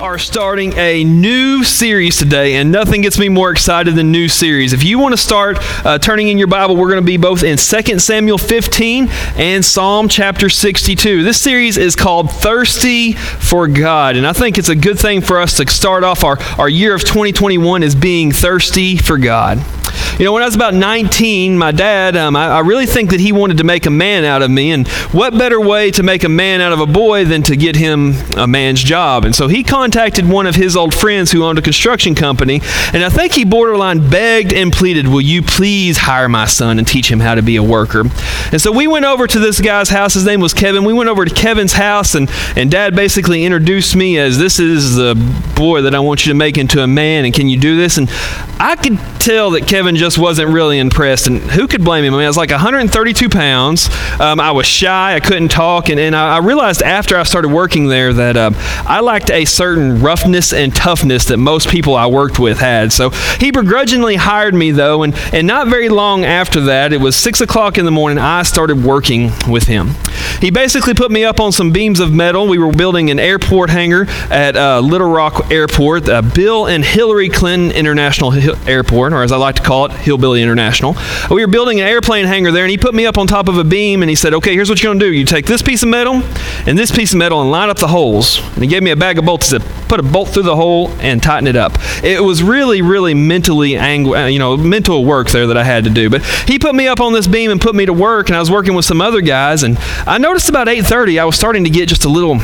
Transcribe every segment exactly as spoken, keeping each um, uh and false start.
Are starting a new series today, and nothing gets me more excited than new series. If you want to start uh, turning in your Bible, we're going to be both in Second Samuel fifteen and Psalm chapter sixty-two. This series is called Thirsty for God, and I think it's a good thing for us to start off our, our year of twenty twenty-one as being thirsty for God. You know, when I was about nineteen, my dad, um, I, I really think that he wanted to make a man out of me, and what better way to make a man out of a boy than to get him a man's job? And so he contacted one of his old friends who owned a construction company, and I think he borderline begged and pleaded, "Will you please hire my son and teach him how to be a worker?" And so we went over to this guy's house. His name was Kevin. We went over to Kevin's house, and, and Dad basically introduced me as, "This is the boy that I want you to make into a man, and can you do this?" And I could tell that Kevin just wasn't really impressed, and who could blame him? I mean, I was like one hundred thirty-two pounds. Um, I was shy. I couldn't talk, and, and I, I realized after I started working there that uh, I lacked a certain roughness and toughness that most people I worked with had. So he begrudgingly hired me, though, and, and not very long after that, it was six o'clock in the morning, I started working with him. He basically put me up on some beams of metal. We were building an airport hangar at uh, Little Rock Airport, uh, Bill and Hillary Clinton International Airport, or as I like to call it, Hillbilly International. We were building an airplane hangar there, and he put me up on top of a beam, and he said, "Okay, here's what you're going to do. You take this piece of metal and this piece of metal and line up the holes." And he gave me a bag of bolts. He said, "Put a bolt through the hole and tighten it up." It was really, really mentally, angu- you know, mental work there that I had to do. But he put me up on this beam and put me to work, and I was working with some other guys, and I noticed about eight thirty, I was starting to get just a little...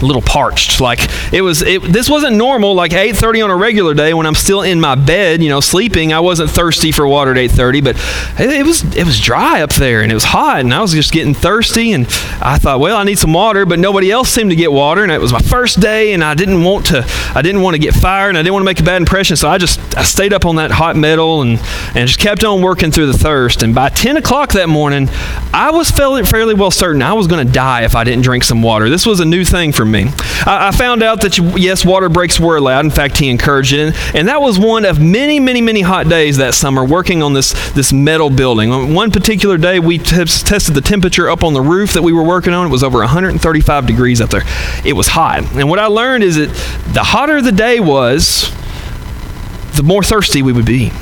A little parched. Like it was it, this wasn't normal. Like eight thirty on a regular day when I'm still in my bed, you know, sleeping, I wasn't thirsty for water at eight thirty, but it, it was it was dry up there, and it was hot, and I was just getting thirsty, and I thought, well, I need some water, but nobody else seemed to get water, and it was my first day, and I didn't want to I didn't want to get fired, and I didn't want to make a bad impression, so I just I stayed up on that hot metal and and just kept on working through the thirst. And by ten o'clock that morning, I was fairly well certain I was going to die if I didn't drink some water. This was a new thing for me. me. I, I found out that, you, yes, water breaks were allowed. In fact, he encouraged it. And, and that was one of many, many, many hot days that summer working on this, this metal building. On one particular day, we t- tested the temperature up on the roof that we were working on. It was over one hundred thirty-five degrees up there. It was hot. And what I learned is that the hotter the day was, the more thirsty we would be.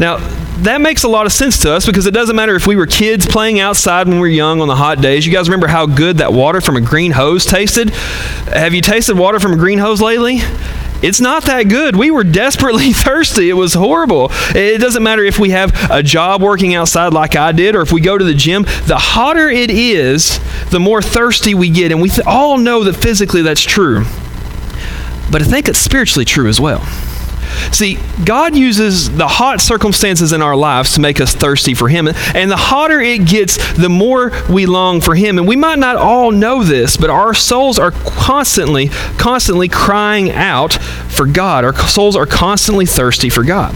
Now, that makes a lot of sense to us, because it doesn't matter if we were kids playing outside when we were young on the hot days. You guys remember how good that water from a green hose tasted? Have you tasted water from a green hose lately? It's not that good. We were desperately thirsty. It was horrible. It doesn't matter if we have a job working outside like I did, or if we go to the gym. The hotter it is, the more thirsty we get. And we th- all know that physically that's true. But I think it's spiritually true as well. See, God uses the hot circumstances in our lives to make us thirsty for Him. And the hotter it gets, the more we long for Him. And we might not all know this, but our souls are constantly, constantly crying out for God. Our souls are constantly thirsty for God.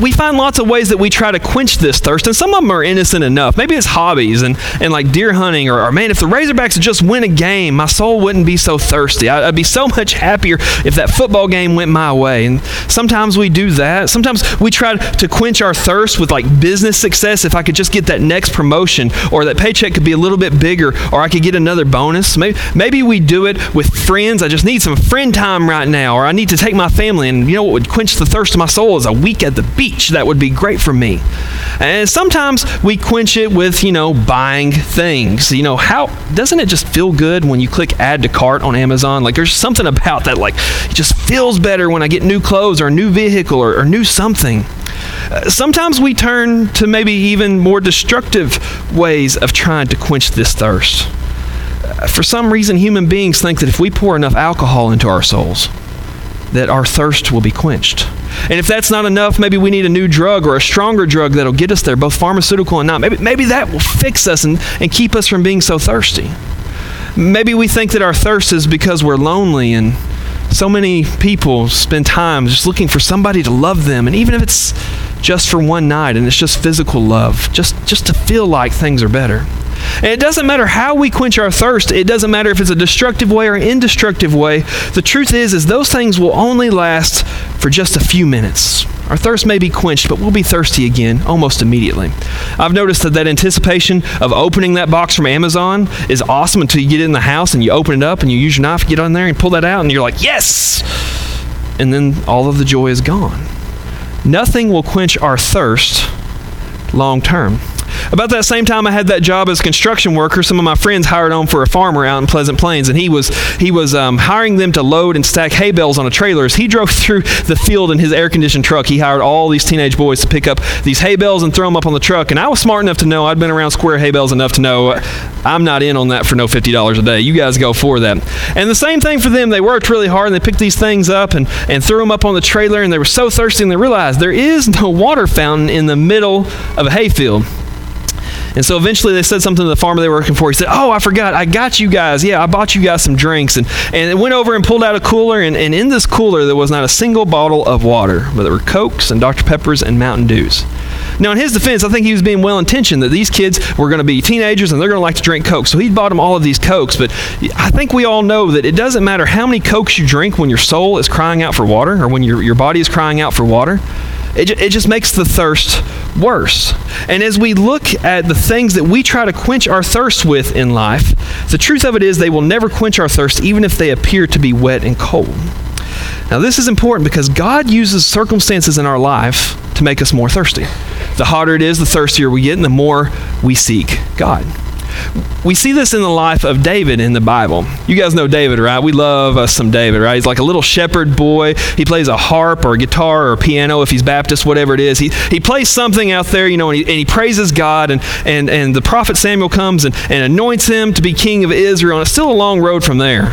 We find lots of ways that we try to quench this thirst, and some of them are innocent enough. Maybe it's hobbies and, and like deer hunting, or, or man, if the Razorbacks would just win a game, my soul wouldn't be so thirsty. I, I'd be so much happier if that football game went my way. And sometimes we do that. Sometimes we try to quench our thirst with like business success. If I could just get that next promotion, or that paycheck could be a little bit bigger, or I could get another bonus. Maybe, maybe we do it with friends. I just need some friend time right now, or I need to take my family. And you know what would quench the thirst of my soul is a week at the beach. That would be great for me. And sometimes we quench it with, you know, buying things. You know, how doesn't it just feel good when you click add to cart on Amazon? Like there's something about that, like it just feels better when I get new clothes, or a new vehicle, or, or new something. Uh, sometimes we turn to maybe even more destructive ways of trying to quench this thirst. Uh, for some reason, human beings think that if we pour enough alcohol into our souls, that our thirst will be quenched. And if that's not enough, maybe we need a new drug or a stronger drug that'll get us there, both pharmaceutical and not. Maybe, maybe that will fix us and, and keep us from being so thirsty. Maybe we think that our thirst is because we're lonely, and so many people spend time just looking for somebody to love them, and even if it's just for one night and it's just physical love, just, just to feel like things are better. And it doesn't matter how we quench our thirst. It doesn't matter if it's a destructive way or an indestructive way. The truth is, is those things will only last for just a few minutes. Our thirst may be quenched, but we'll be thirsty again almost immediately. I've noticed that that anticipation of opening that box from Amazon is awesome until you get it in the house and you open it up and you use your knife, get on there and pull that out and you're like, yes! And then all of the joy is gone. Nothing will quench our thirst long term. About that same time I had that job as a construction worker, some of my friends hired on for a farmer out in Pleasant Plains, and he was he was um, hiring them to load and stack hay bales on a trailer. As he drove through the field in his air-conditioned truck, he hired all these teenage boys to pick up these hay bales and throw them up on the truck, and I was smart enough to know, I'd been around square hay bales enough to know, I'm not in on that for no fifty dollars a day. You guys go for that. And the same thing for them. They worked really hard, and they picked these things up and, and threw them up on the trailer, and they were so thirsty, and they realized there is no water fountain in the middle of a hay field. And so eventually they said something to the farmer they were working for. He said, oh, I forgot. I got you guys. Yeah, I bought you guys some drinks. And and it went over and pulled out a cooler. And, and in this cooler, there was not a single bottle of water. But there were Cokes and Doctor Peppers and Mountain Dews. Now, in his defense, I think he was being well-intentioned, that these kids were going to be teenagers and they're going to like to drink Coke. So he bought them all of these Cokes. But I think we all know that it doesn't matter how many Cokes you drink when your soul is crying out for water, or when your, your body is crying out for water. It, it just makes the thirst worse. And as we look at the things that we try to quench our thirst with in life, the truth of it is they will never quench our thirst, even if they appear to be wet and cold. Now, this is important because God uses circumstances in our life to make us more thirsty. The hotter it is, the thirstier we get, and the more we seek God. We see this in the life of David in the Bible. You guys know David, right? We love us some David, right? He's like a little shepherd boy. He plays a harp or a guitar or a piano if he's Baptist, whatever it is. He he plays something out there, you know, and he, and he praises God, and, and, and the prophet Samuel comes and, and anoints him to be king of Israel, and it's still a long road from there.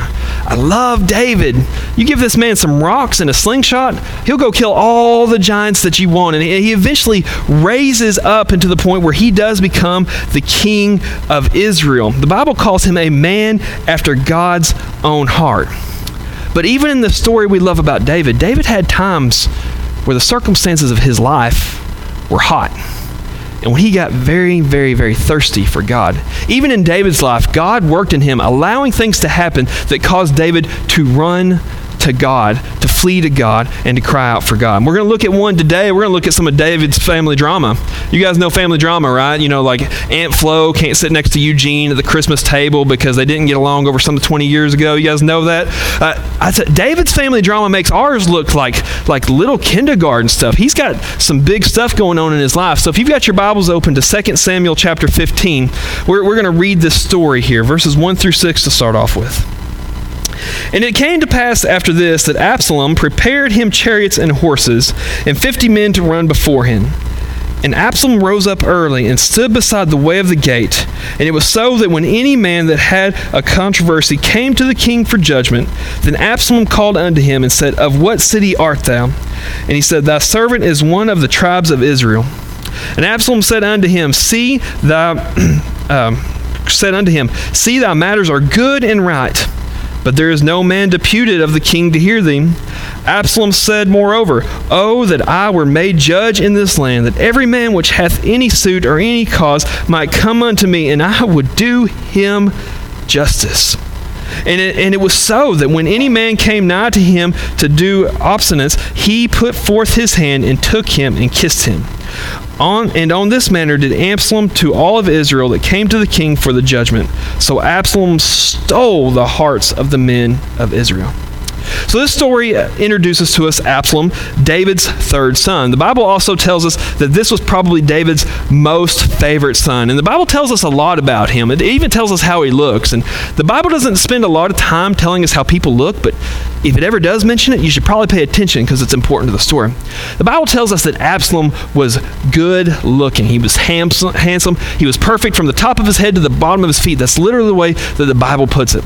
I love David. You give this man some rocks and a slingshot, he'll go kill all the giants that you want, and he eventually raises up into the point where he does become the king of Israel. The Bible calls him a man after God's own heart. But even in the story we love about David, David had times where the circumstances of his life were hot. And when he got very, very, very thirsty for God, even in David's life, God worked in him, allowing things to happen that caused David to run to God, to flee to God, and to cry out for God. And we're going to look at one today. We're going to look at some of David's family drama. You guys know family drama, right? You know, like Aunt Flo can't sit next to Eugene at the Christmas table because they didn't get along over something twenty years ago. You guys know that? Uh, I said David's family drama makes ours look like like little kindergarten stuff. He's got some big stuff going on in his life. So if you've got your Bibles open to Second Samuel chapter fifteen, we're, we're going to read this story here, verses one through six to start off with. And it came to pass after this that Absalom prepared him chariots and horses and fifty men to run before him. And Absalom rose up early and stood beside the way of the gate. And it was so that when any man that had a controversy came to the king for judgment, then Absalom called unto him and said, Of what city art thou? And he said, Thy servant is one of the tribes of Israel. And Absalom said unto him, See thy, um, said unto him, See thy matters are good and right. But there is no man deputed of the king to hear thee. Absalom said, moreover, O that I were made judge in this land, that every man which hath any suit or any cause might come unto me, and I would do him justice. And it, and it was so that when any man came nigh to him to do obstinance, he put forth his hand and took him and kissed him. On, and on this manner did Absalom to all of Israel that came to the king for the judgment. So Absalom stole the hearts of the men of Israel. So this story introduces to us Absalom, David's third son. The Bible also tells us that this was probably David's most favorite son. And the Bible tells us a lot about him. It even tells us how he looks. And the Bible doesn't spend a lot of time telling us how people look, but if it ever does mention it, you should probably pay attention because it's important to the story. The Bible tells us that Absalom was good looking. He was handsome. He was perfect from the top of his head to the bottom of his feet. That's literally the way that the Bible puts it.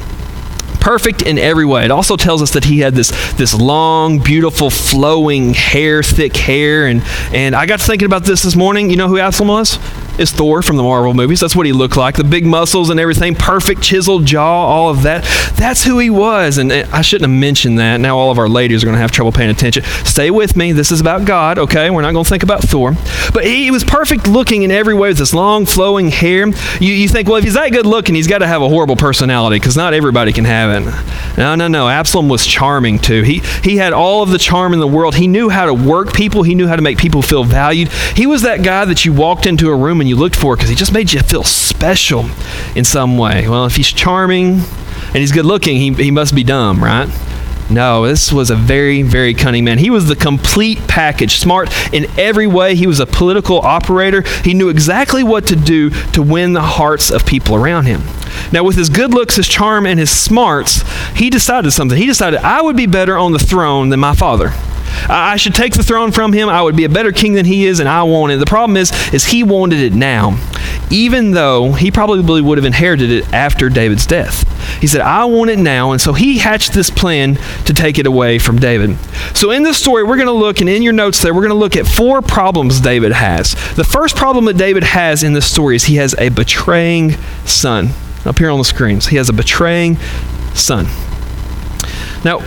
Perfect in every way. It also tells us that he had this this long, beautiful, flowing hair, thick hair. And, and I got to thinking about this this morning. You know who Absalom was? is Thor from the Marvel movies. That's what he looked like. The big muscles and everything, perfect chiseled jaw, all of that. That's who he was. And I shouldn't have mentioned that. Now all of our ladies are going to have trouble paying attention. Stay with me. This is about God, okay? We're not going to think about Thor. But he was perfect looking in every way with this long flowing hair. You, you think, well, if he's that good looking, he's got to have a horrible personality because not everybody can have it. No, no, no. Absalom was charming too. He, he had all of the charm in the world. He knew how to work people. He knew how to make people feel valued. He was that guy that you walked into a room and you looked for because he just made you feel special in some way. Well, if he's charming and he's good looking, he, he must be dumb, right? No, this was a very, very cunning man. He was the complete package, smart in every way. He was a political operator. He knew exactly what to do to win the hearts of people around him. Now, with his good looks, his charm, and his smarts, he decided something. He decided, I would be better on the throne than my father. I should take the throne from him. I would be a better king than he is, and I want it. The problem is, is he wanted it now, even though he probably would have inherited it after David's death. He said, I want it now, and so he hatched this plan to take it away from David. So in this story, we're going to look, and in your notes there, we're going to look at four problems David has. The first problem that David has in this story is he has a betraying son. Up here on the screens, he has a betraying son. Now,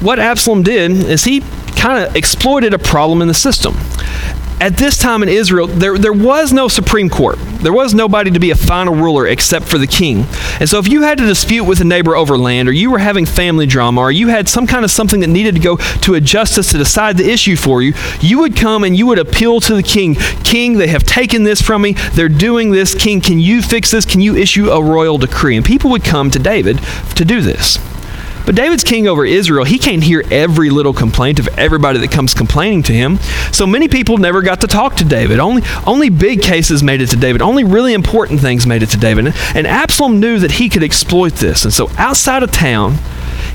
what Absalom did is he kind of exploited a problem in the system. At this time in Israel, there, there was no Supreme Court. There was nobody to be a final ruler except for the king. And so if you had to dispute with a neighbor over land, or you were having family drama, or you had some kind of something that needed to go to a justice to decide the issue for you, you would come and you would appeal to the king. King, they have taken this from me. They're doing this. King, can you fix this? Can you issue a royal decree? And people would come to David to do this. But David's king over Israel, he can't hear every little complaint of everybody that comes complaining to him. So many people never got to talk to David. Only, only big cases made it to David. Only really important things made it to David. And Absalom knew that he could exploit this. And so outside of town,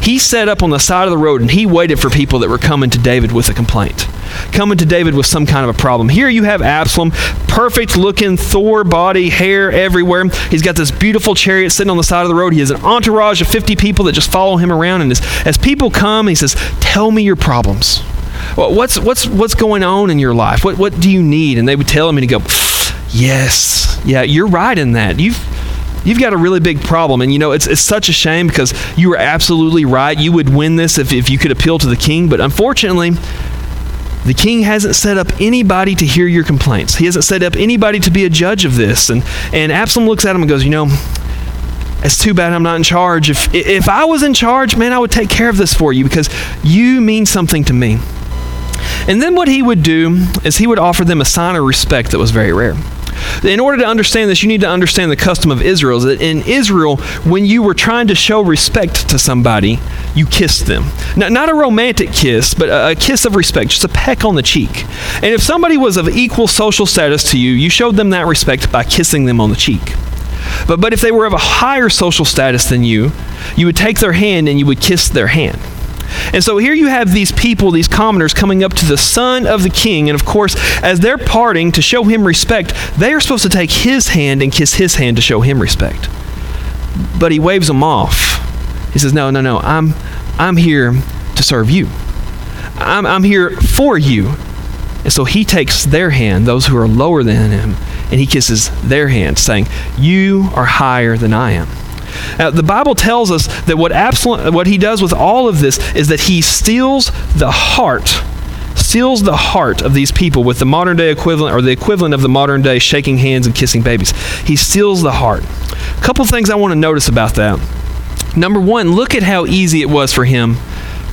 he set up on the side of the road and he waited for people that were coming to David with a complaint. Coming to David with some kind of a problem. Here you have Absalom, perfect looking, Thor body, hair everywhere. He's got this beautiful chariot sitting on the side of the road. He has an entourage of fifty people that just follow him around. And as, as people come, he says, tell me your problems. Well, what's, what's, what's going on in your life? What, what do you need? And they would tell him and he'd go, yes, yeah, you're right in that. You've You've got a really big problem. And you know, it's it's such a shame because you were absolutely right. You would win this if, if you could appeal to the king. But unfortunately, the king hasn't set up anybody to hear your complaints. He hasn't set up anybody to be a judge of this. And and Absalom looks at him and goes, you know, it's too bad I'm not in charge. If if I was in charge, man, I would take care of this for you because you mean something to me. And then what he would do is he would offer them a sign of respect that was very rare. In order to understand this, you need to understand the custom of Israel. That in Israel, when you were trying to show respect to somebody, you kissed them. Not, not a romantic kiss, but a, a kiss of respect, just a peck on the cheek. And if somebody was of equal social status to you, you showed them that respect by kissing them on the cheek. But, but if they were of a higher social status than you, you would take their hand and you would kiss their hand. And so here you have these people, these commoners, coming up to the son of the king. And of course, as they're parting to show him respect, they are supposed to take his hand and kiss his hand to show him respect. But he waves them off. He says, no, no, no, I'm, I'm here to serve you. I'm, I'm here for you. And so he takes their hand, those who are lower than him, and he kisses their hand, saying, you are higher than I am. Now, the Bible tells us that what Absalom, what he does with all of this is that he steals the heart, steals the heart of these people with the modern day equivalent or the equivalent of the modern day shaking hands and kissing babies. He steals the heart. A couple things I want to notice about that. Number one, look at how easy it was for him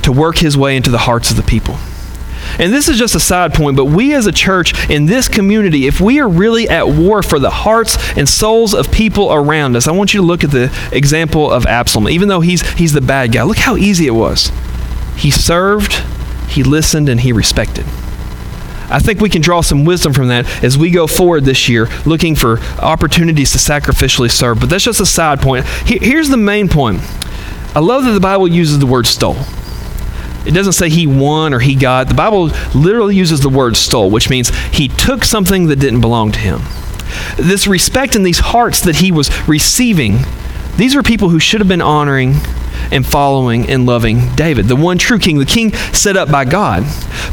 to work his way into the hearts of the people. And this is just a side point, but we as a church in this community, if we are really at war for the hearts and souls of people around us, I want you to look at the example of Absalom. Even though he's he's the bad guy, look how easy it was. He served, he listened, and he respected. I think we can draw some wisdom from that as we go forward this year, looking for opportunities to sacrificially serve. But that's just a side point. Here's the main point. I love that the Bible uses the word stole. It doesn't say he won or he got. The Bible literally uses the word stole, which means he took something that didn't belong to him. This respect in these hearts that he was receiving, these were people who should have been honoring and following and loving David, the one true king, the king set up by God.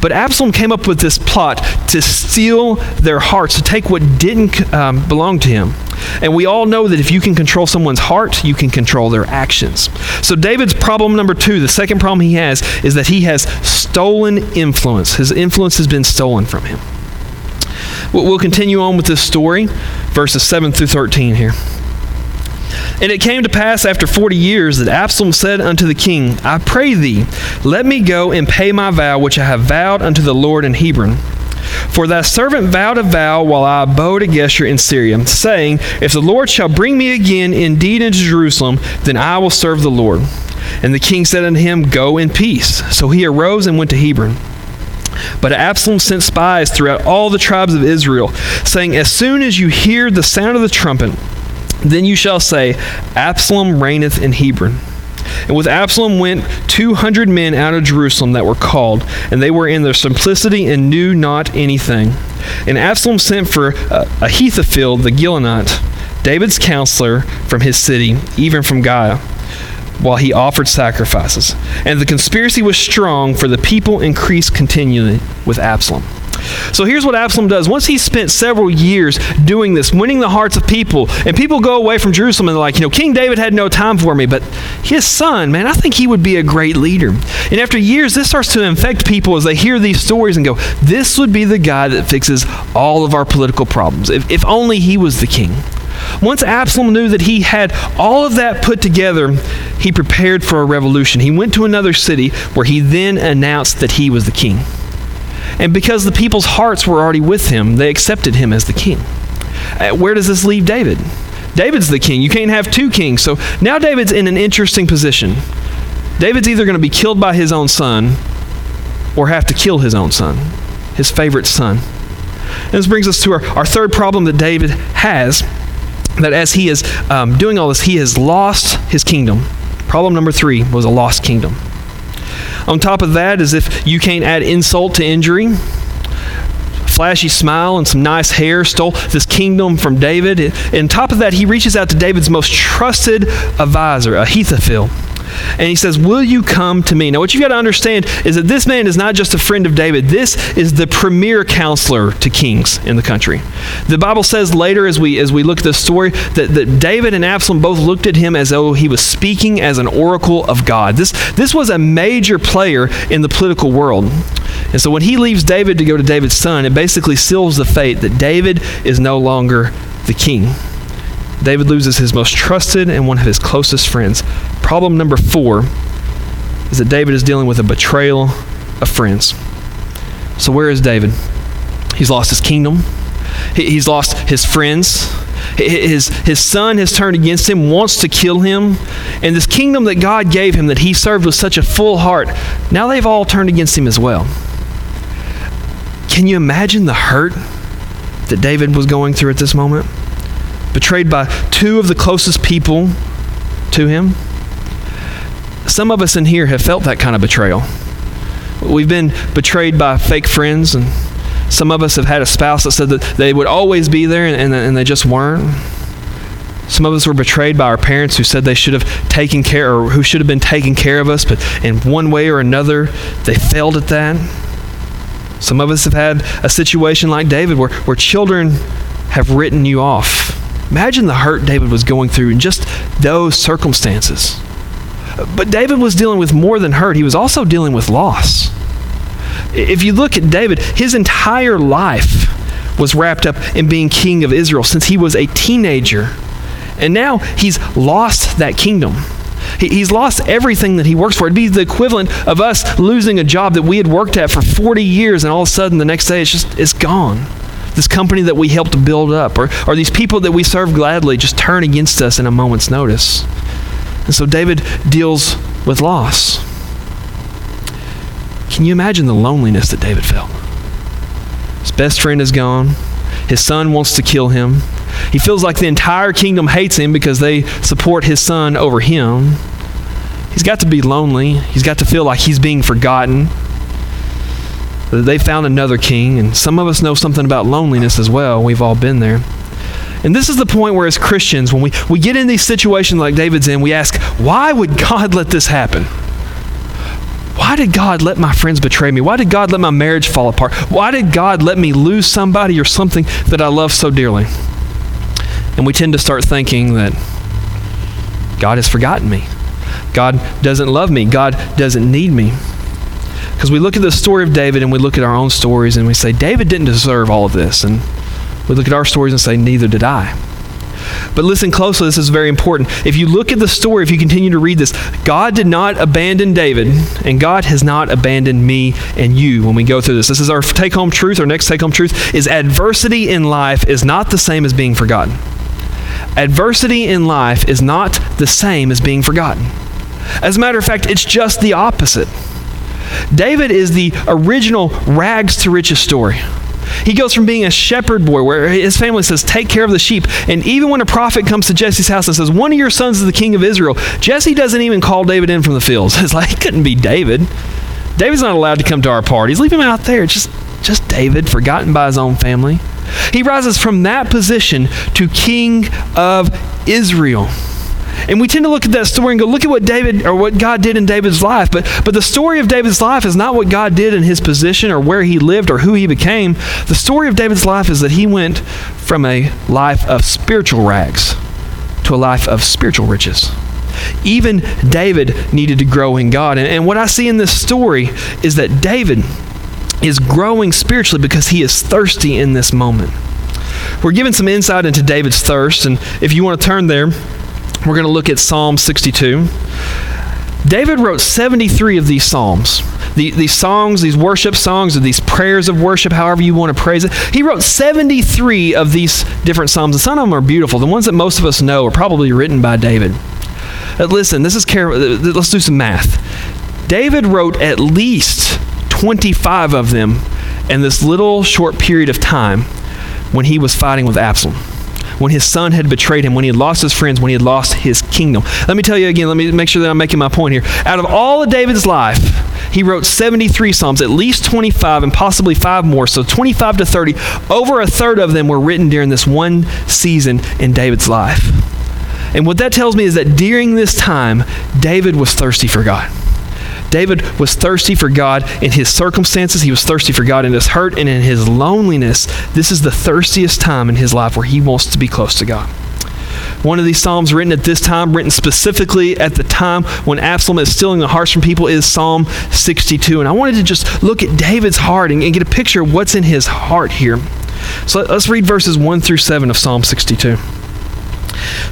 But Absalom came up with this plot to steal their hearts, to take what didn't um, belong to him. And we all know that if you can control someone's heart, you can control their actions. So David's problem number two, the second problem he has, is that he has stolen influence. His influence has been stolen from him. We'll continue on with this story, verses seven through thirteen here. And it came to pass after forty years that Absalom said unto the king, I pray thee, let me go and pay my vow which I have vowed unto the Lord in Hebron. For thy servant vowed a vow while I abode at Geshur in Syria, saying, If the Lord shall bring me again indeed into Jerusalem, then I will serve the Lord. And the king said unto him, Go in peace. So he arose and went to Hebron. But Absalom sent spies throughout all the tribes of Israel, saying, As soon as you hear the sound of the trumpet, then you shall say, Absalom reigneth in Hebron. And with Absalom went two hundred men out of Jerusalem that were called, and they were in their simplicity and knew not anything. And Absalom sent for Ahithophel the Gilonite, David's counselor, from his city, even from Gath, while he offered sacrifices. And the conspiracy was strong, for the people increased continually with Absalom. So here's what Absalom does. Once he spent several years doing this, winning the hearts of people, and people go away from Jerusalem and they're like, you know, King David had no time for me, but his son, man, I think he would be a great leader. And after years, this starts to infect people as they hear these stories and go, this would be the guy that fixes all of our political problems. If, if only he was the king. Once Absalom knew that he had all of that put together, he prepared for a revolution. He went to another city where he then announced that he was the king. And because the people's hearts were already with him, they accepted him as the king. Uh, where does this leave David? David's the king. You can't have two kings. So now David's in an interesting position. David's either going to be killed by his own son or have to kill his own son, his favorite son. And this brings us to our, our third problem that David has, that as he is um, doing all this, he has lost his kingdom. Problem number three was a lost kingdom. On top of that is if you can't add insult to injury, flashy smile and some nice hair stole this kingdom from David. And on top of that, he reaches out to David's most trusted advisor, Ahithophel. And he says, will you come to me? Now what you've got to understand is that this man is not just a friend of David. This is the premier counselor to kings in the country. The Bible says later as we as we look at this story that, that David and Absalom both looked at him as though he was speaking as an oracle of God. This, this was a major player in the political world. And so when he leaves David to go to David's son, it basically seals the fate that David is no longer the king. David loses his most trusted and one of his closest friends. Problem number four is that David is dealing with a betrayal of friends. So where is David? He's lost his kingdom. He's lost his friends. His, his son has turned against him, wants to kill him. And this kingdom that God gave him, that he served with such a full heart, now they've all turned against him as well. Can you imagine the hurt that David was going through at this moment? Betrayed by two of the closest people to him. Some of us in here have felt that kind of betrayal. We've been betrayed by fake friends, and some of us have had a spouse that said that they would always be there and, and, and they just weren't. Some of us were betrayed by our parents who said they should have taken care or who should have been taking care of us, but in one way or another, they failed at that. Some of us have had a situation like David where, where children have written you off. Imagine the hurt David was going through in just those circumstances. But David was dealing with more than hurt. He was also dealing with loss. If you look at David, his entire life was wrapped up in being king of Israel since he was a teenager. And now he's lost that kingdom. He, he's lost everything that he works for. It'd be the equivalent of us losing a job that we had worked at for forty years, and all of a sudden the next day it's just, it's gone. This company that we helped build up, or, or these people that we serve gladly just turn against us in a moment's notice. And so David deals with loss. Can you imagine the loneliness that David felt? His best friend is gone. His son wants to kill him. He feels like the entire kingdom hates him because they support his son over him. He's got to be lonely. He's got to feel like he's being forgotten. They found another king, and some of us know something about loneliness as well. We've all been there. And this is the point where as Christians, when we, we get in these situations like David's in, we ask, why would God let this happen? Why did God let my friends betray me? Why did God let my marriage fall apart? Why did God let me lose somebody or something that I love so dearly? And we tend to start thinking that God has forgotten me. God doesn't love me. God doesn't need me. Because we look at the story of David and we look at our own stories and we say, David didn't deserve all of this. And we look at our stories and say, neither did I. But listen closely, this is very important. If you look at the story, if you continue to read this, God did not abandon David, and God has not abandoned me and you when we go through this. This is our take-home truth. Our next take-home truth is adversity in life is not the same as being forgotten. Adversity in life is not the same as being forgotten. As a matter of fact, it's just the opposite. David is the original rags to riches story. He goes from being a shepherd boy where his family says, take care of the sheep. And even when a prophet comes to Jesse's house and says, one of your sons is the king of Israel, Jesse doesn't even call David in from the fields. It's like, it couldn't be David. David's not allowed to come to our parties. Leave him out there. It's just, just David, forgotten by his own family. He rises from that position to king of Israel. And we tend to look at that story and go, look at what David or what God did in David's life. But but the story of David's life is not what God did in his position or where he lived or who he became. The story of David's life is that he went from a life of spiritual rags to a life of spiritual riches. Even David needed to grow in God. And, and what I see in this story is that David is growing spiritually because he is thirsty in this moment. We're given some insight into David's thirst. And if you want to turn there, we're going to look at Psalm sixty-two. David wrote seventy-three of these psalms. The, these songs, these worship songs, or these prayers of worship, however you want to praise it. He wrote seventy-three of these different psalms, and some of them are beautiful. The ones that most of us know are probably written by David. But listen, this is care, let's do some math. David wrote at least twenty-five of them in this little short period of time when he was fighting with Absalom, when his son had betrayed him, when he had lost his friends, when he had lost his kingdom. Let me tell you again, let me make sure that I'm making my point here. Out of all of David's life, he wrote seventy-three Psalms, at least twenty-five and possibly five more. So twenty-five to thirty, over a third of them were written during this one season in David's life. And what that tells me is that during this time, David was thirsty for God. David was thirsty for God in his circumstances. He was thirsty for God in his hurt and in his loneliness. This is the thirstiest time in his life where he wants to be close to God. One of these psalms written at this time, written specifically at the time when Absalom is stealing the hearts from people, is Psalm sixty-two. And I wanted to just look at David's heart and, and get a picture of what's in his heart here. So let's read verses one through seven of Psalm sixty-two.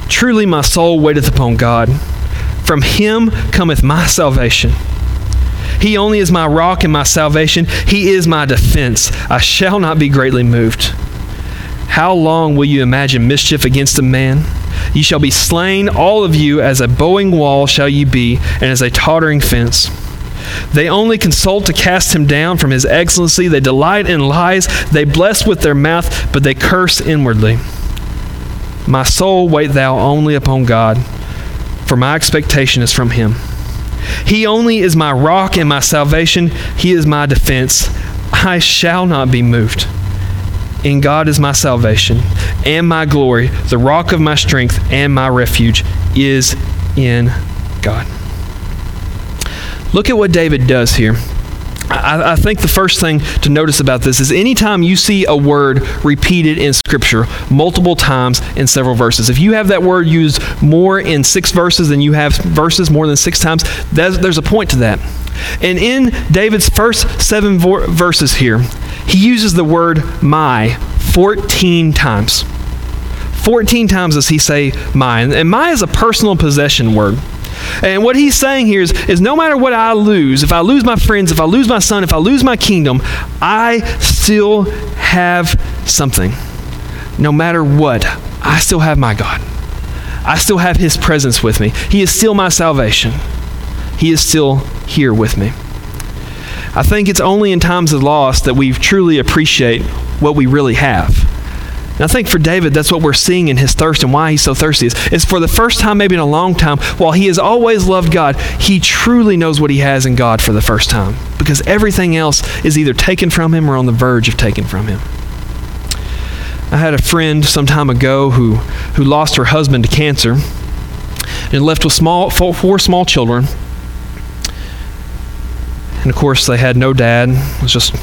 Truly my soul waiteth upon God. From him cometh my salvation. He only is my rock and my salvation. He is my defense. I shall not be greatly moved. How long will you imagine mischief against a man? You shall be slain, all of you, as a bowing wall shall you be, and as a tottering fence. They only consult to cast him down from his excellency. They delight in lies. They bless with their mouth, but they curse inwardly. My soul, wait thou only upon God, for my expectation is from him. He only is my rock and my salvation. He is my defense. I shall not be moved. In God is my salvation and my glory. The rock of my strength and my refuge is in God. Look at what David does here. I, I think the first thing to notice about this is anytime you see a word repeated in Scripture multiple times in several verses, if you have that word used more in six verses than you have verses more than six times, there's a point to that. And in David's first seven vo- verses here, he uses the word my fourteen times. fourteen times does he say my. And, and my is a personal possession word. And what he's saying here is, is no matter what I lose, if I lose my friends, if I lose my son, if I lose my kingdom, I still have something. No matter what, I still have my God. I still have his presence with me. He is still my salvation. He is still here with me. I think it's only in times of loss that we truly appreciate what we really have. And I think for David, that's what we're seeing in his thirst and why he's so thirsty. Is, is for the first time, maybe in a long time, while he has always loved God, he truly knows what he has in God for the first time. Because everything else is either taken from him or on the verge of taking from him. I had a friend some time ago who, who lost her husband to cancer and left with small four, four small children. And of course, they had no dad. It was just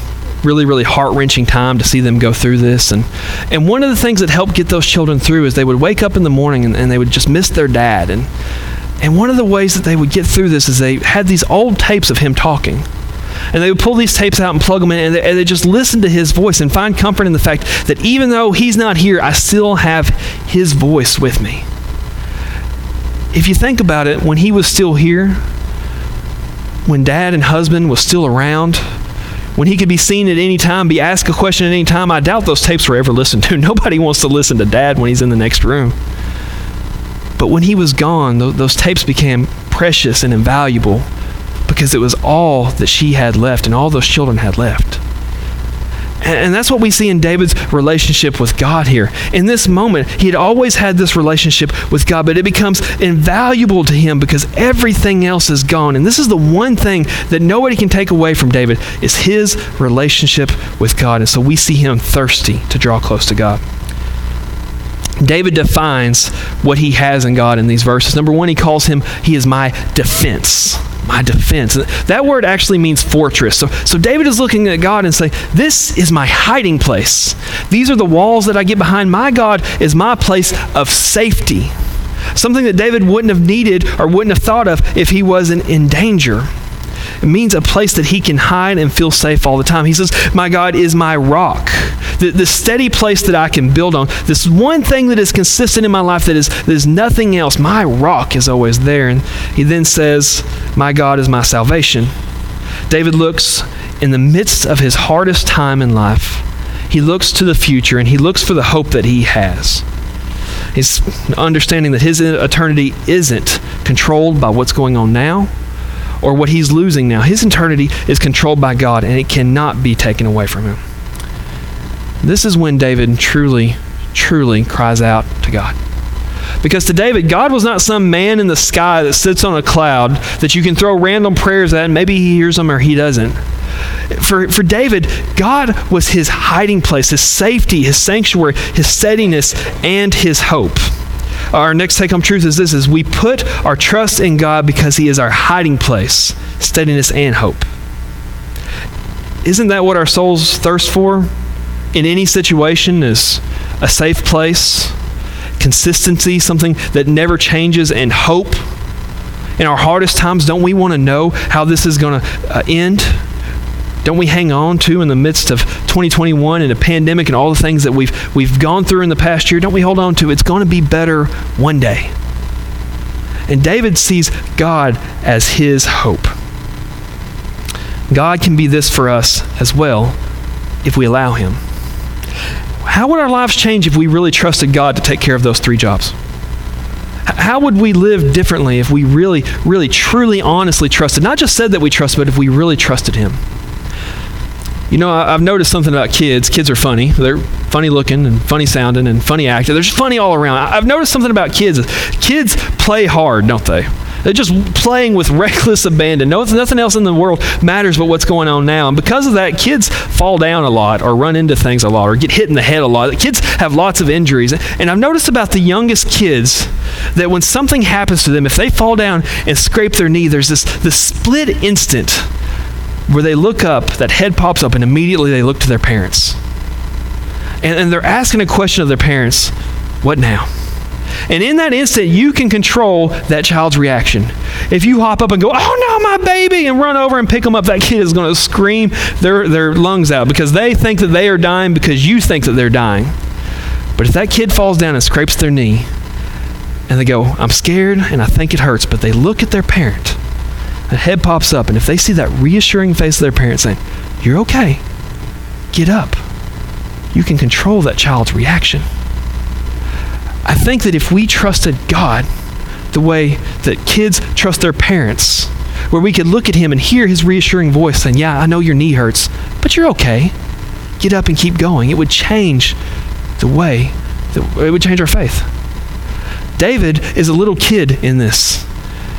really, really heart-wrenching time to see them go through this. And and one of the things that helped get those children through is they would wake up in the morning and, and they would just miss their dad. And and one of the ways that they would get through this is they had these old tapes of him talking. And they would pull these tapes out and plug them in, and they, and they just listen to his voice and find comfort in the fact that even though he's not here, I still have his voice with me. If you think about it, when he was still here, when dad and husband was still around, when he could be seen at any time, be asked a question at any time, I doubt those tapes were ever listened to. Nobody wants to listen to dad when he's in the next room. But when he was gone, th- those tapes became precious and invaluable because it was all that she had left and all those children had left. And, and that's what we see in David's relationship with God here. In this moment, he had always had this relationship with God, but it becomes invaluable to him because everything else is gone. And this is the one thing that nobody can take away from David, is his relationship with God. And so we see him thirsty to draw close to God. David defines what he has in God in these verses. Number one, he calls him, he is my defense. My defense. That word actually means fortress. So, so David is looking at God and saying, this is my hiding place. These are the walls that I get behind. My God is my place of safety. Something that David wouldn't have needed or wouldn't have thought of if he wasn't in danger. It means a place that he can hide and feel safe all the time. He says, my God is my rock, the, the steady place that I can build on. This one thing that is consistent in my life that is, that is nothing else. My rock is always there. And he then says, my God is my salvation. David looks in the midst of his hardest time in life. He looks to the future and he looks for the hope that he has. He's understanding that his eternity isn't controlled by what's going on now, or what he's losing now. His eternity is controlled by God, and it cannot be taken away from him. This is when David truly, truly cries out to God. Because to David, God was not some man in the sky that sits on a cloud that you can throw random prayers at, and maybe he hears them or he doesn't. For, for David, God was his hiding place, his safety, his sanctuary, his steadiness, and his hope. Our next take-home truth is this, is we put our trust in God because he is our hiding place, steadiness, and hope. Isn't that what our souls thirst for in any situation, is a safe place, consistency, something that never changes, and hope? In our hardest times, don't we want to know how this is going to uh, end? Don't we hang on to in the midst of twenty twenty-one and a pandemic and all the things that we've we've gone through in the past year? Don't we hold on to it's going to be better one day? And David sees God as his hope. God can be this for us as well if we allow him. How would our lives change if we really trusted God to take care of those three jobs? How would we live differently if we really, really, truly, honestly trusted? Not just said that we trust, but if we really trusted him. You know, I've noticed something about kids. Kids are funny. They're funny looking and funny sounding and funny acting. They're just funny all around. I've noticed something about kids. Kids play hard, don't they? They're just playing with reckless abandon. No, nothing else in the world matters but what's going on now. And because of that, kids fall down a lot or run into things a lot or get hit in the head a lot. Kids have lots of injuries. And I've noticed about the youngest kids that when something happens to them, if they fall down and scrape their knee, there's this, this split instant where they look up, that head pops up, and immediately they look to their parents. And, and they're asking a question of their parents, what now? And in that instant, you can control that child's reaction. If you hop up and go, oh no, my baby, and run over and pick them up, that kid is gonna scream their, their lungs out because they think that they are dying because you think that they're dying. But if that kid falls down and scrapes their knee, and they go, I'm scared, and I think it hurts, but they look at their parent, the head pops up, and if they see that reassuring face of their parents saying, you're okay, get up, you can control that child's reaction. I think that if we trusted God the way that kids trust their parents, where we could look at him and hear his reassuring voice saying, yeah, I know your knee hurts, but you're okay, get up and keep going. It would change the way, that it would change our faith. David is a little kid in this.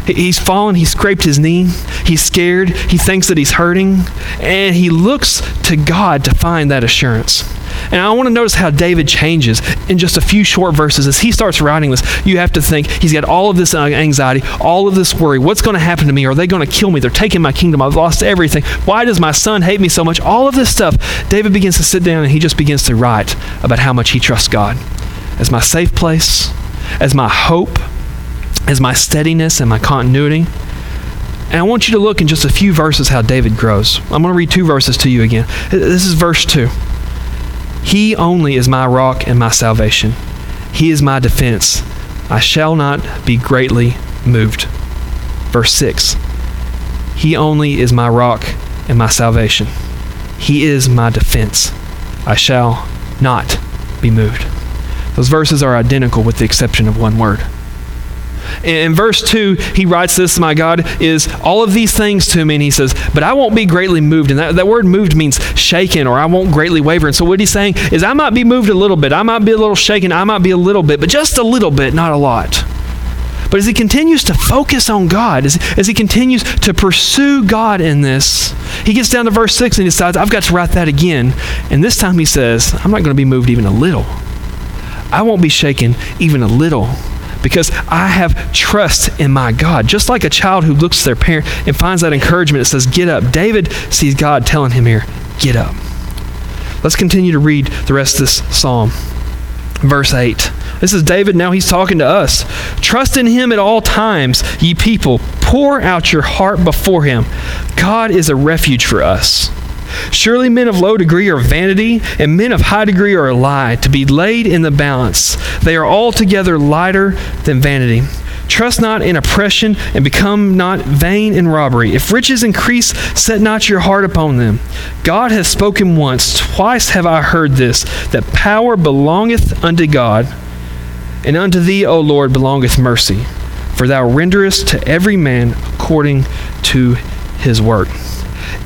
He's fallen, he scraped his knee, he's scared, he thinks that he's hurting, and he looks to God to find that assurance. And I want to notice how David changes in just a few short verses. As he starts writing this, you have to think, he's got all of this anxiety, all of this worry. What's going to happen to me? Are they going to kill me? They're taking my kingdom. I've lost everything. Why does my son hate me so much? All of this stuff. David begins to sit down and he just begins to write about how much he trusts God as my safe place, as my hope, as my steadiness and my continuity. And I want you to look in just a few verses how David grows. I'm going to read two verses to you again. This is verse two. He only is my rock and my salvation. He is my defense. I shall not be greatly moved. Verse six. He only is my rock and my salvation. He is my defense. I shall not be moved. Those verses are identical with the exception of one word. In verse two, he writes this, my God is all of these things to me, and he says, but I won't be greatly moved. And that, that word moved means shaken, or I won't greatly waver. And so what he's saying is, I might be moved a little bit. I might be a little shaken. I might be a little bit, but just a little bit, not a lot. But as he continues to focus on God, as, as he continues to pursue God in this, he gets down to verse six and decides, I've got to write that again. And this time he says, I'm not going to be moved even a little. I won't be shaken even a little. Because I have trust in my God. Just like a child who looks to their parent and finds that encouragement, it says, get up. David sees God telling him here, get up. Let's continue to read the rest of this psalm. Verse eight. This is David, now he's talking to us. Trust in him at all times, ye people. Pour out your heart before him. God is a refuge for us. Surely men of low degree are vanity, and men of high degree are a lie, to be laid in the balance. They are altogether lighter than vanity. Trust not in oppression, and become not vain in robbery. If riches increase, set not your heart upon them. God has spoken once, twice have I heard this, that power belongeth unto God, and unto thee, O Lord, belongeth mercy. For thou renderest to every man according to his work.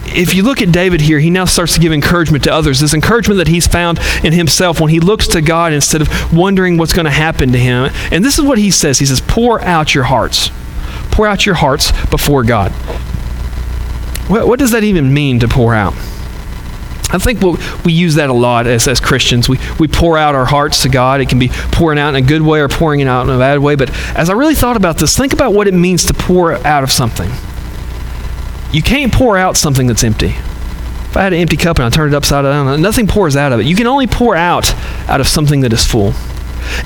If you look at David here, he now starts to give encouragement to others. This encouragement that he's found in himself when he looks to God instead of wondering what's going to happen to him. And this is what he says. He says, pour out your hearts. Pour out your hearts before God. What, what does that even mean to pour out? I think we'll, we use that a lot as, as Christians. We, we pour out our hearts to God. It can be pouring out in a good way or pouring it out in a bad way. But as I really thought about this, think about what it means to pour out of something. You can't pour out something that's empty. If I had an empty cup and I turned it upside down, nothing pours out of it. You can only pour out out of something that is full.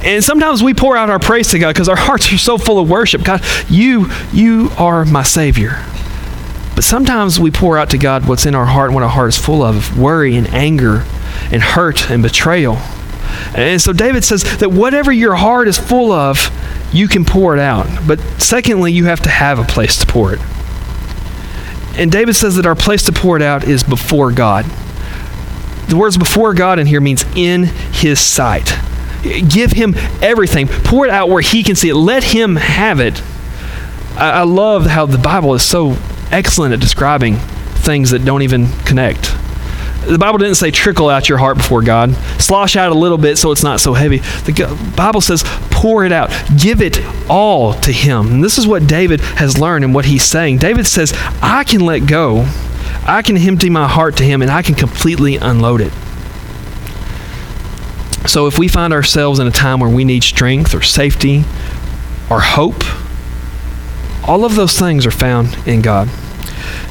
And sometimes we pour out our praise to God because our hearts are so full of worship. God, you, you are my Savior. But sometimes we pour out to God what's in our heart and what our heart is full of, worry and anger and hurt and betrayal. And so David says that whatever your heart is full of, you can pour it out. But secondly, you have to have a place to pour it. And David says that our place to pour it out is before God. The words before God in here means in his sight. Give him everything. Pour it out where he can see it. Let him have it. I, I love how the Bible is so excellent at describing things that don't even connect. The Bible didn't say trickle out your heart before God. Slosh out a little bit so it's not so heavy. The Bible says pour it out. Give it all to him. And this is what David has learned and what he's saying. David says, I can let go. I can empty my heart to him and I can completely unload it. So if we find ourselves in a time where we need strength or safety or hope, all of those things are found in God.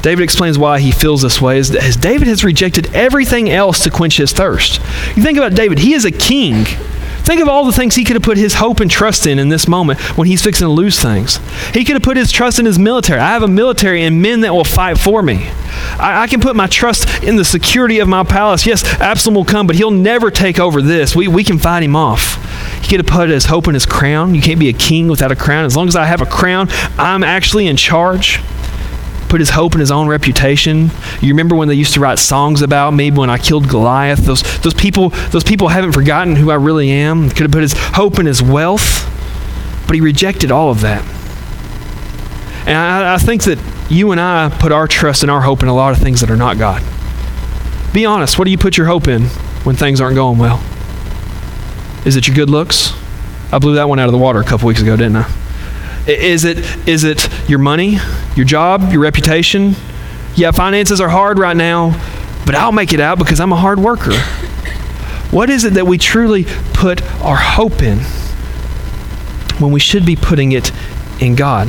David explains why he feels this way is that David has rejected everything else to quench his thirst. You think about David, he is a king. Think of all the things he could have put his hope and trust in in this moment when he's fixing to lose things. He could have put his trust in his military. I have a military and men that will fight for me. I, I can put my trust in the security of my palace. Yes, Absalom will come, but he'll never take over this. We, we can fight him off. He could have put his hope in his crown. You can't be a king without a crown. As long as I have a crown, I'm actually in charge. Put his hope in his own reputation. You remember when they used to write songs about me when I killed Goliath? Those those people those people haven't forgotten who I really am. Could have put his hope in his wealth, but he rejected all of that. And I, I think that you and I put our trust and our hope in a lot of things that are not God. Be honest, what do you put your hope in when things aren't going well? Is it your good looks? I blew that one out of the water a couple weeks ago, didn't I? Is it is it your money, your job, your reputation? Yeah, finances are hard right now, but I'll make it out because I'm a hard worker. What is it that we truly put our hope in when we should be putting it in God?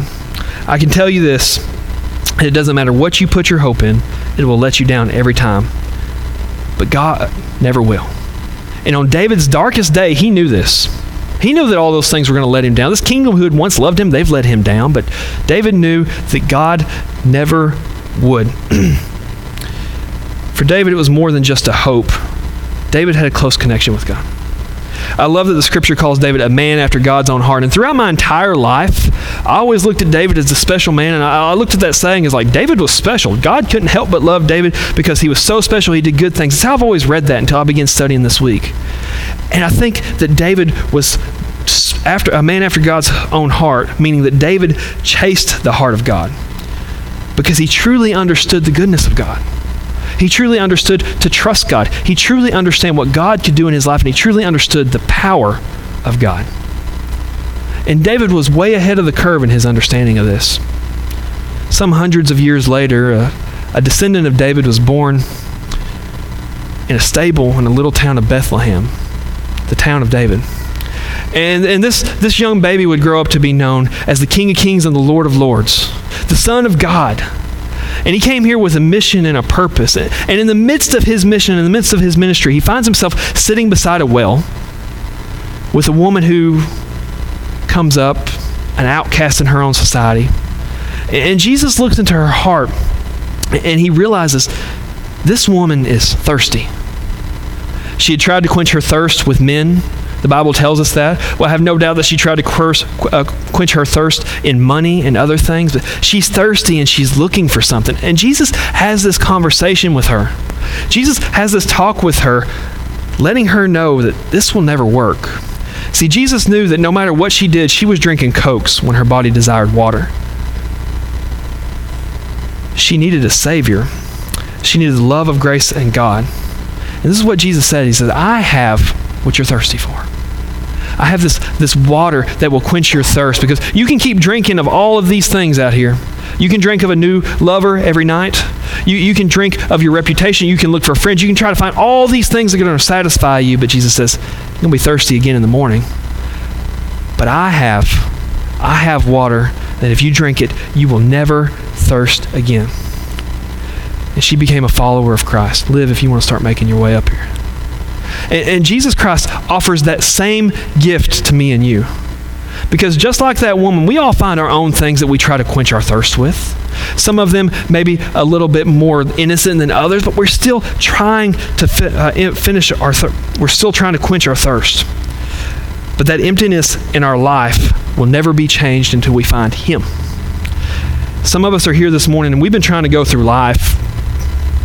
I can tell you this, it doesn't matter what you put your hope in, it will let you down every time. But God never will. And on David's darkest day, he knew this. He knew that all those things were going to let him down. This kingdom who had once loved him, they've let him down. But David knew that God never would. For David, it was more than just a hope. David had a close connection with God. I love that the scripture calls David a man after God's own heart. And throughout my entire life, I always looked at David as the special man. And I, I looked at that saying as like, David was special. God couldn't help but love David because he was so special. He did good things. That's how I've always read that until I began studying this week. And I think that David was after a man after God's own heart, meaning that David chased the heart of God because he truly understood the goodness of God. He truly understood to trust God. He truly understood what God could do in his life, and he truly understood the power of God. And David was way ahead of the curve in his understanding of this. Some hundreds of years later, uh, a descendant of David was born in a stable in a little town of Bethlehem, the town of David. And, and this, this young baby would grow up to be known as the King of Kings and the Lord of Lords, the Son of God. And he came here with a mission and a purpose. And in the midst of his mission, in the midst of his ministry, he finds himself sitting beside a well with a woman who comes up, an outcast in her own society. And Jesus looks into her heart and he realizes this woman is thirsty. She had tried to quench her thirst with men. The Bible tells us that. Well, I have no doubt that she tried to curse, uh, quench her thirst in money and other things, but she's thirsty and she's looking for something. And Jesus has this conversation with her. Jesus has this talk with her, letting her know that this will never work. See, Jesus knew that no matter what she did, she was drinking cokes when her body desired water. She needed a Savior. She needed the love of grace and God. And this is what Jesus said. He said, I have what you're thirsty for. I have this, this water that will quench your thirst, because you can keep drinking of all of these things out here. You can drink of a new lover every night. You, you can drink of your reputation. You can look for friends. You can try to find all these things that are going to satisfy you, but Jesus says, you're going to be thirsty again in the morning. But I have, I have water that if you drink it, you will never thirst again. And she became a follower of Christ. Live if you want to start making your way up here. And, and Jesus Christ offers that same gift to me and you. Because just like that woman, we all find our own things that we try to quench our thirst with. Some of them maybe a little bit more innocent than others, but we're still trying to fi- uh, finish our thir- we're still trying to quench our thirst. But that emptiness in our life will never be changed until we find Him. Some of us are here this morning and we've been trying to go through life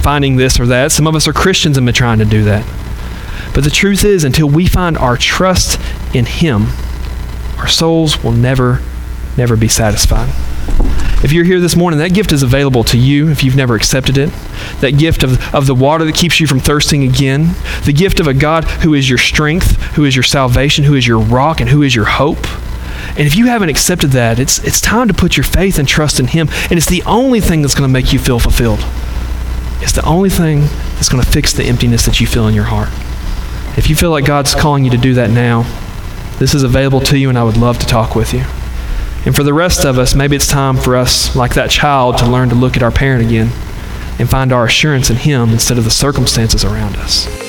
finding this or that. Some of us are Christians and been trying to do that. But the truth is, until we find our trust in Him, our souls will never, never be satisfied. If you're here this morning, that gift is available to you if you've never accepted it. That gift of, of the water that keeps you from thirsting again. The gift of a God who is your strength, who is your salvation, who is your rock, and who is your hope. And if you haven't accepted that, it's, it's time to put your faith and trust in Him. And it's the only thing that's going to make you feel fulfilled. It's the only thing that's going to fix the emptiness that you feel in your heart. If you feel like God's calling you to do that now, this is available to you, and I would love to talk with you. And for the rest of us, maybe it's time for us, like that child, to learn to look at our parent again and find our assurance in Him instead of the circumstances around us.